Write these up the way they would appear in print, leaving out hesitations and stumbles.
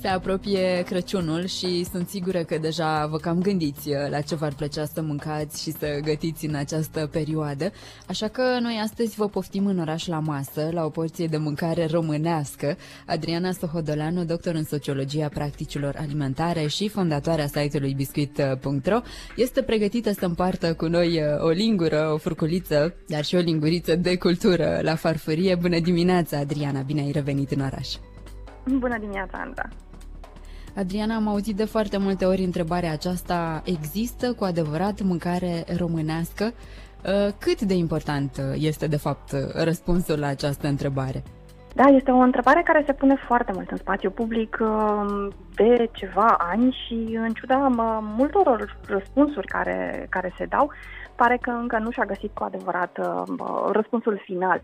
Se apropie Crăciunul și sunt sigură că deja vă cam gândiți la ce v-ar plăcea să mâncați și să gătiți în această perioadă, așa că noi astăzi vă poftim în oraș la masă, la o porție de mâncare românească. Adriana Sohodoleanu, doctor în sociologia practicilor alimentare și fondatoarea site-ului biscuit.ro, este pregătită să împartă cu noi o lingură, o furculiță, dar și o linguriță de cultură la farfurie. Bună dimineața, Adriana! Bine ai revenit în oraș! Bună dimineața, Andra! Adriana, am auzit de foarte multe ori întrebarea aceasta: există cu adevărat mâncare românească? Cât de important este de fapt răspunsul la această întrebare? Da, este o întrebare care se pune foarte mult în spațiu public de ceva ani și în ciuda multor răspunsuri care se dau, pare că încă nu și-a găsit cu adevărat răspunsul final.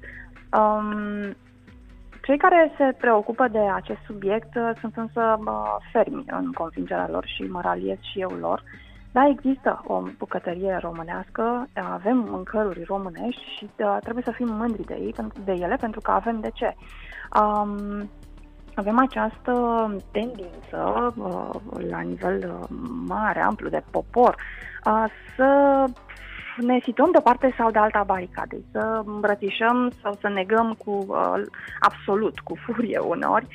Cei care se preocupă de acest subiect sunt însă fermi în convingerea lor și mă raliez și eu lor. Da, există o bucătărie românească, avem mâncăruri românești și trebuie să fim mândri de ele, pentru că avem de ce. Avem această tendință la nivel mare, amplu, de popor, să ne situăm de o parte sau de alta baricadei, să îmbrățișăm sau să negăm cu absolut, cu furie uneori,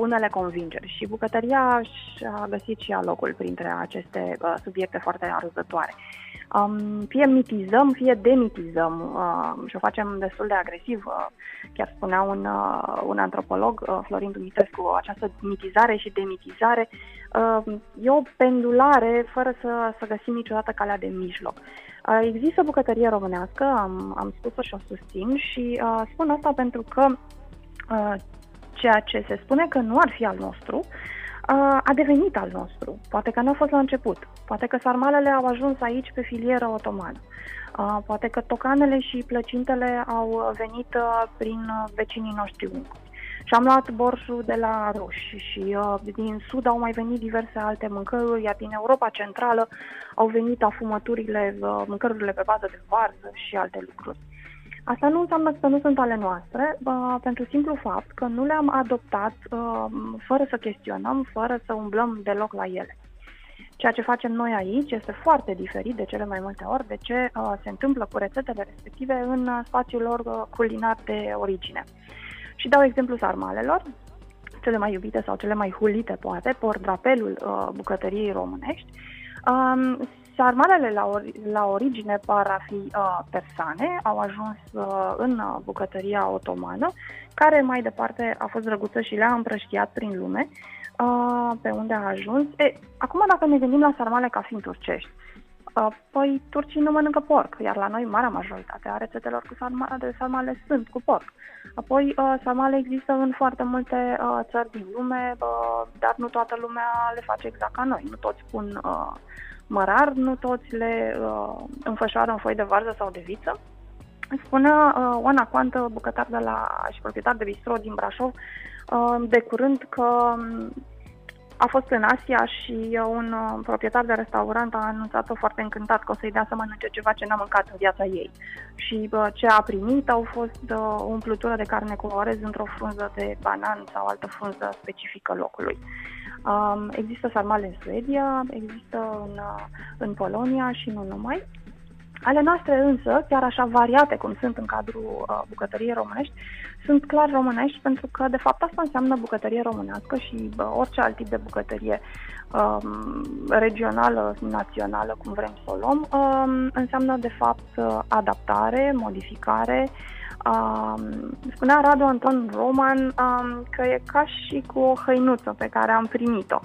unele convingeri. Și bucătăria și-a găsit și ea locul printre aceste subiecte foarte arzătoare. Fie mitizăm, fie demitizăm și o facem destul de agresiv. Chiar spunea un antropolog, Florin Dumitrescu, această mitizare și demitizare e o pendulare fără să găsim niciodată calea de mijloc. Există bucătărie românească, am spus-o și o susțin și spun asta pentru că ceea ce se spune că nu ar fi al nostru, a devenit al nostru. Poate că nu a fost la început, poate că sarmalele au ajuns aici pe filieră otomană, poate că tocanele și plăcintele au venit prin vecinii noștri unguți. Și am luat borșul de la roși și din sud au mai venit diverse alte mâncăruri, iar din Europa Centrală au venit afumăturile, mâncărurile pe bază de varză și alte lucruri. Asta nu înseamnă că nu sunt ale noastre, pentru simplu fapt că nu le-am adoptat fără să chestionăm, fără să umblăm deloc la ele. Ceea ce facem noi aici este foarte diferit de cele mai multe ori de ce se întâmplă cu rețetele respective în spațiul lor culinar de origine. Și dau exemplu sarmalelor, cele mai iubite sau cele mai hulite, poate, portrapelul bucătăriei românești. Sarmalele la origine par a fi persane, au ajuns în bucătăria otomană, care mai departe a fost drăguță și le-a împrăștiat prin lume, pe unde a ajuns. Acum, dacă ne gândim la sarmale ca fiind turcești, păi turcii nu mănâncă porc, iar la noi marea majoritate a rețetelor cu sarmale sunt cu porc. Apoi sarmale există în foarte multe țări din lume, dar nu toată lumea le face exact ca noi. Nu toți pun mărar, nu toți le înfășoară în foi de varză sau de viță. Spunea Oana Coantă, bucătar și proprietar de bistro din Brașov, de curând că a fost în Asia și un proprietar de restaurant a anunțat-o foarte încântat că o să-i dea să mănânce ceva ce n-a mâncat în viața ei. Și ce a primit au fost o umplutură de carne cu orez într-o frunză de banan sau altă frunză specifică locului. Există sarmale în Suedia, există în Polonia și nu numai. Ale noastre însă, chiar așa variate cum sunt în cadrul bucătăriei românești, sunt clar românești pentru că, de fapt, asta înseamnă bucătărie românească și orice alt tip de bucătărie regională, națională, cum vrem să o luăm, înseamnă, de fapt, adaptare, modificare. Spunea Radu Anton Roman că e ca și cu o hăinuță pe care am primit-o.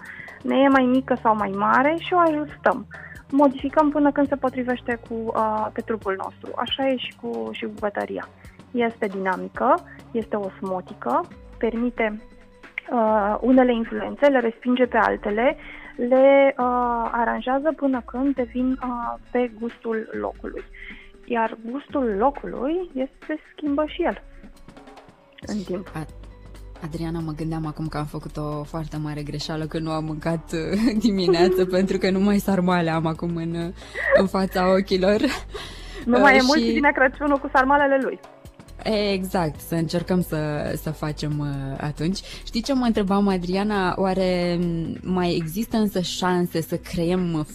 Ne e mai mică sau mai mare și o ajustăm. Modificăm până când se potrivește pe trupul nostru. Așa e și cu bucătăria. Este dinamică, este osmotică, permite unele influențe, le respinge pe altele, le aranjează până când devin pe gustul locului. Iar gustul locului se schimbă și el în timp. Adriana, mă gândeam acum că am făcut o foarte mare greșeală că nu am mâncat dimineață, pentru că numai sarmale am acum în fața ochilor. Nu mai e mult și vine Crăciunul cu sarmalele lui. Exact, să încercăm să facem atunci. Știi ce mă întrebam, Adriana? Oare mai există însă șanse să creăm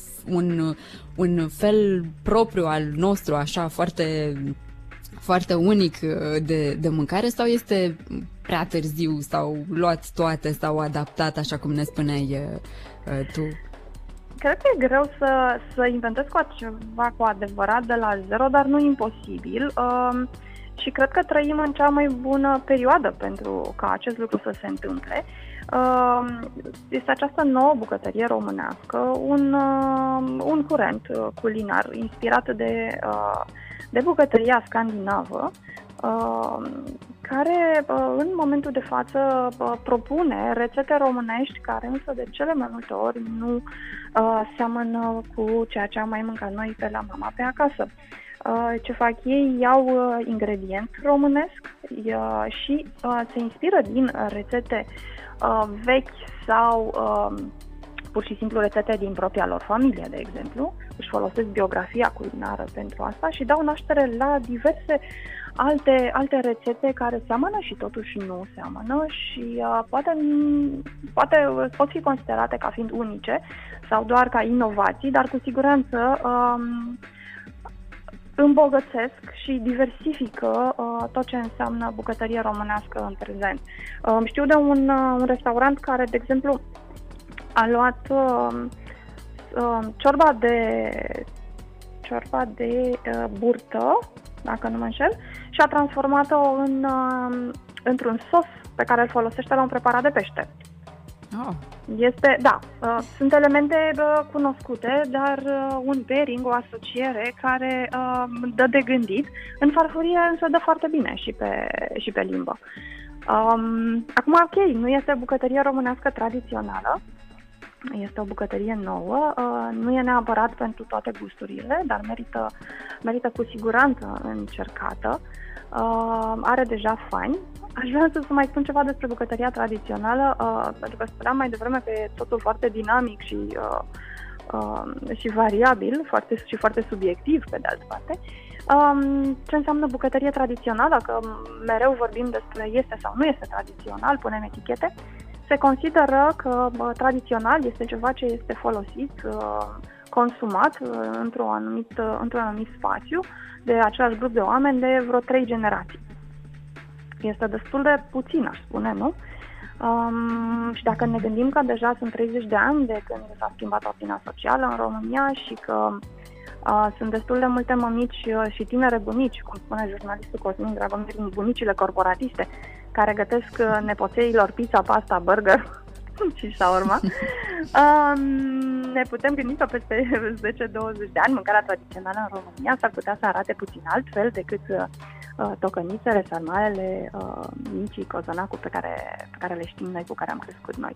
un fel propriu al nostru, așa, foarte, foarte unic de mâncare, sau este prea târziu, sau luați toate, sau adaptat, așa cum ne spuneai tu? Cred că e greu să inventezi ceva cu adevărat de la zero, dar nu imposibil. Și cred că trăim în cea mai bună perioadă pentru ca acest lucru să se întâmple. Este această nouă bucătărie românească, un curent culinar inspirat de bucătăria scandinavă, care în momentul de față propune rețete românești care însă de cele mai multe ori nu seamănă cu ceea ce am mai mâncat noi pe la mama pe acasă. Ce fac ei? Iau ingredienți românesc și se inspiră din rețete vechi sau pur și simplu rețete din propria lor familie, de exemplu. Își folosesc biografia culinară pentru asta și dau naștere la diverse alte rețete care seamănă și totuși nu seamănă și poate pot fi considerate ca fiind unice sau doar ca inovații, dar cu siguranță îmbogățesc și diversifică tot ce înseamnă bucătărie românească în prezent. Știu de un restaurant care, de exemplu, a luat ciorba de burtă, dacă nu mă înșel, și a transformat-o într-un sos pe care îl folosește la un preparat de pește. Oh. Sunt elemente cunoscute, dar un pairing, o asociere care dă de gândit. În farfurie însă dă foarte bine și pe limbă. Acum, ok, nu este bucătăria românească tradițională, este o bucătărie nouă, nu e neapărat pentru toate gusturile, dar merită cu siguranță încercată. Are deja fani. Aș vrea să mai spun ceva despre bucătăria tradițională, pentru că spuneam mai devreme că e totul foarte dinamic și variabil, foarte subiectiv pe de altă parte. Ce înseamnă bucătărie tradițională? Că mereu vorbim despre este sau nu este tradițional, punem etichete. Se consideră că tradițional este ceva ce este folosit, consumat într-un anumit spațiu de același grup de oameni de vreo 3 generații. Este destul de puțin, aș spune, nu? Și dacă ne gândim că deja sunt 30 de ani de când s-a schimbat ordinea socială în România și că sunt destul de multe mămici și tinere bunici, cum spune jurnalistul Cosmin Dragomir, bunicile corporatiste, care gătesc nepoțeilor pizza, pasta, burger și shawarma. Ne putem gândi că peste 10-20 de ani mâncarea tradițională în România s-ar putea să arate puțin altfel decât tocănițele, sarmalele, micii, cozonacul pe care le știm noi, cu care am crescut noi.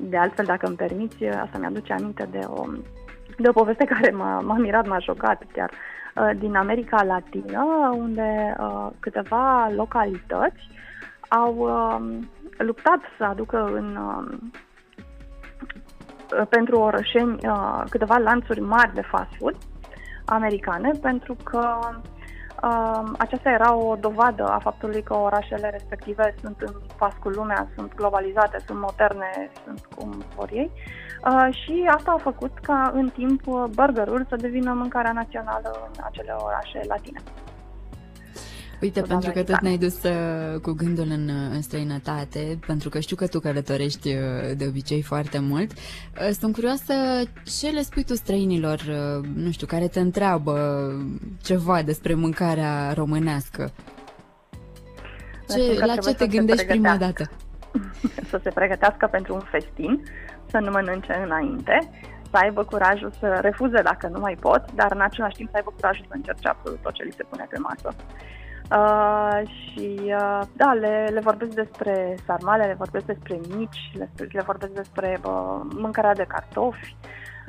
De altfel, dacă îmi permiți, asta mi-aduce aminte de o poveste care m-a mirat, m-a șocat chiar, din America Latină, unde câteva localități au luptat să aducă pentru orășeni câteva lanțuri mari de fast food americane, pentru că aceasta era o dovadă a faptului că orașele respective sunt în pas cu lumea, sunt globalizate, sunt moderne, sunt cum vor ei. Și asta a făcut ca în timp burgerul să devină mâncarea națională în acele orașe latine. Uite, pentru că tot ne-ai dus cu gândul în străinătate, pentru că știu că tu călătorești de obicei foarte mult, sunt curioasă ce le spui tu străinilor, nu știu, care te întreabă ceva despre mâncarea românească. La ce te gândești prima dată? Să se pregătească pentru un festin, să nu mănânce înainte, să aibă curajul să refuze dacă nu mai pot, dar în același timp să aibă curajul să încerce absolut tot ce li se pune pe masă. Le vorbesc despre sarmale, le vorbesc despre mici, le vorbesc despre mâncarea de cartofi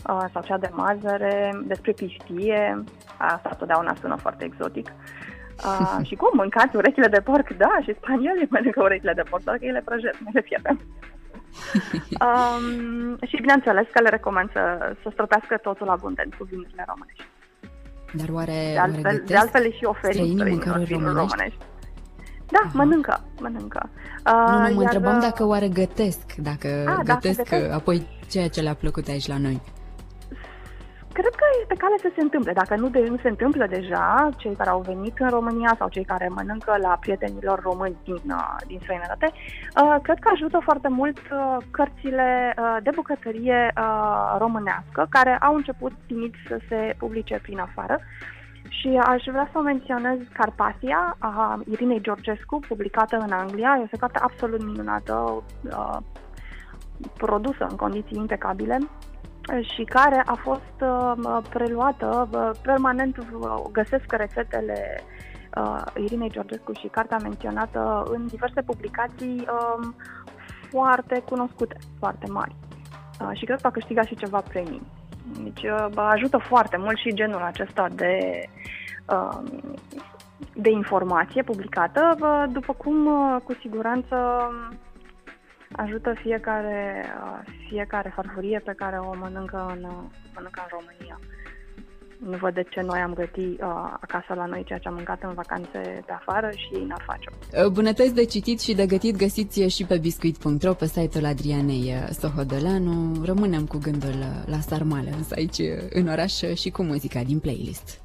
sau cea de mazăre, despre pistie. Asta totdeauna sună foarte exotic. Și cum? Mâncați urechile de porc? Da, și spaniolii mănâncă urechile de porc, doar că ele prăjesc, nu le fierbe. Și bineînțeles că le recomand să stropească totul abundent cu vinurile românești. Dar oare de altfel le și oferim vinuri românești? Da, aha. mănâncă. Mă întrebam dacă oare gătesc, apoi ceea ce le-a plăcut aici la noi. Cred că e pe cale să se întâmple. Dacă nu se întâmplă deja, cei care au venit în România sau cei care mănâncă la prietenilor români din străinătate, cred că ajută foarte mult cărțile de bucătărie românească, care au început timid să se publice prin afară. Și aș vrea să menționez Carpația a Irinei Georgescu, publicată în Anglia. E o carte absolut minunată, produsă în condiții impecabile și care a fost preluată permanent. Găsesc rețetele Irinei Georgescu și cartea menționată în diverse publicații foarte cunoscute, foarte mari. Și cred că a câștigat și ceva premii. Deci ajută foarte mult și genul acesta de informație publicată, după cum cu siguranță ajută fiecare farfurie pe care o mănâncă în România. Nu văd de ce noi am gătit acasă la noi ceea ce am mâncat în vacanțe pe afară și ei n-ar face-o. Bunătăți de citit și de gătit găsiți și pe biscuit.ro, pe site-ul Adrianei Sohodoleanu. Rămânem cu gândul la sarmale, însă aici în oraș și cu muzica din playlist.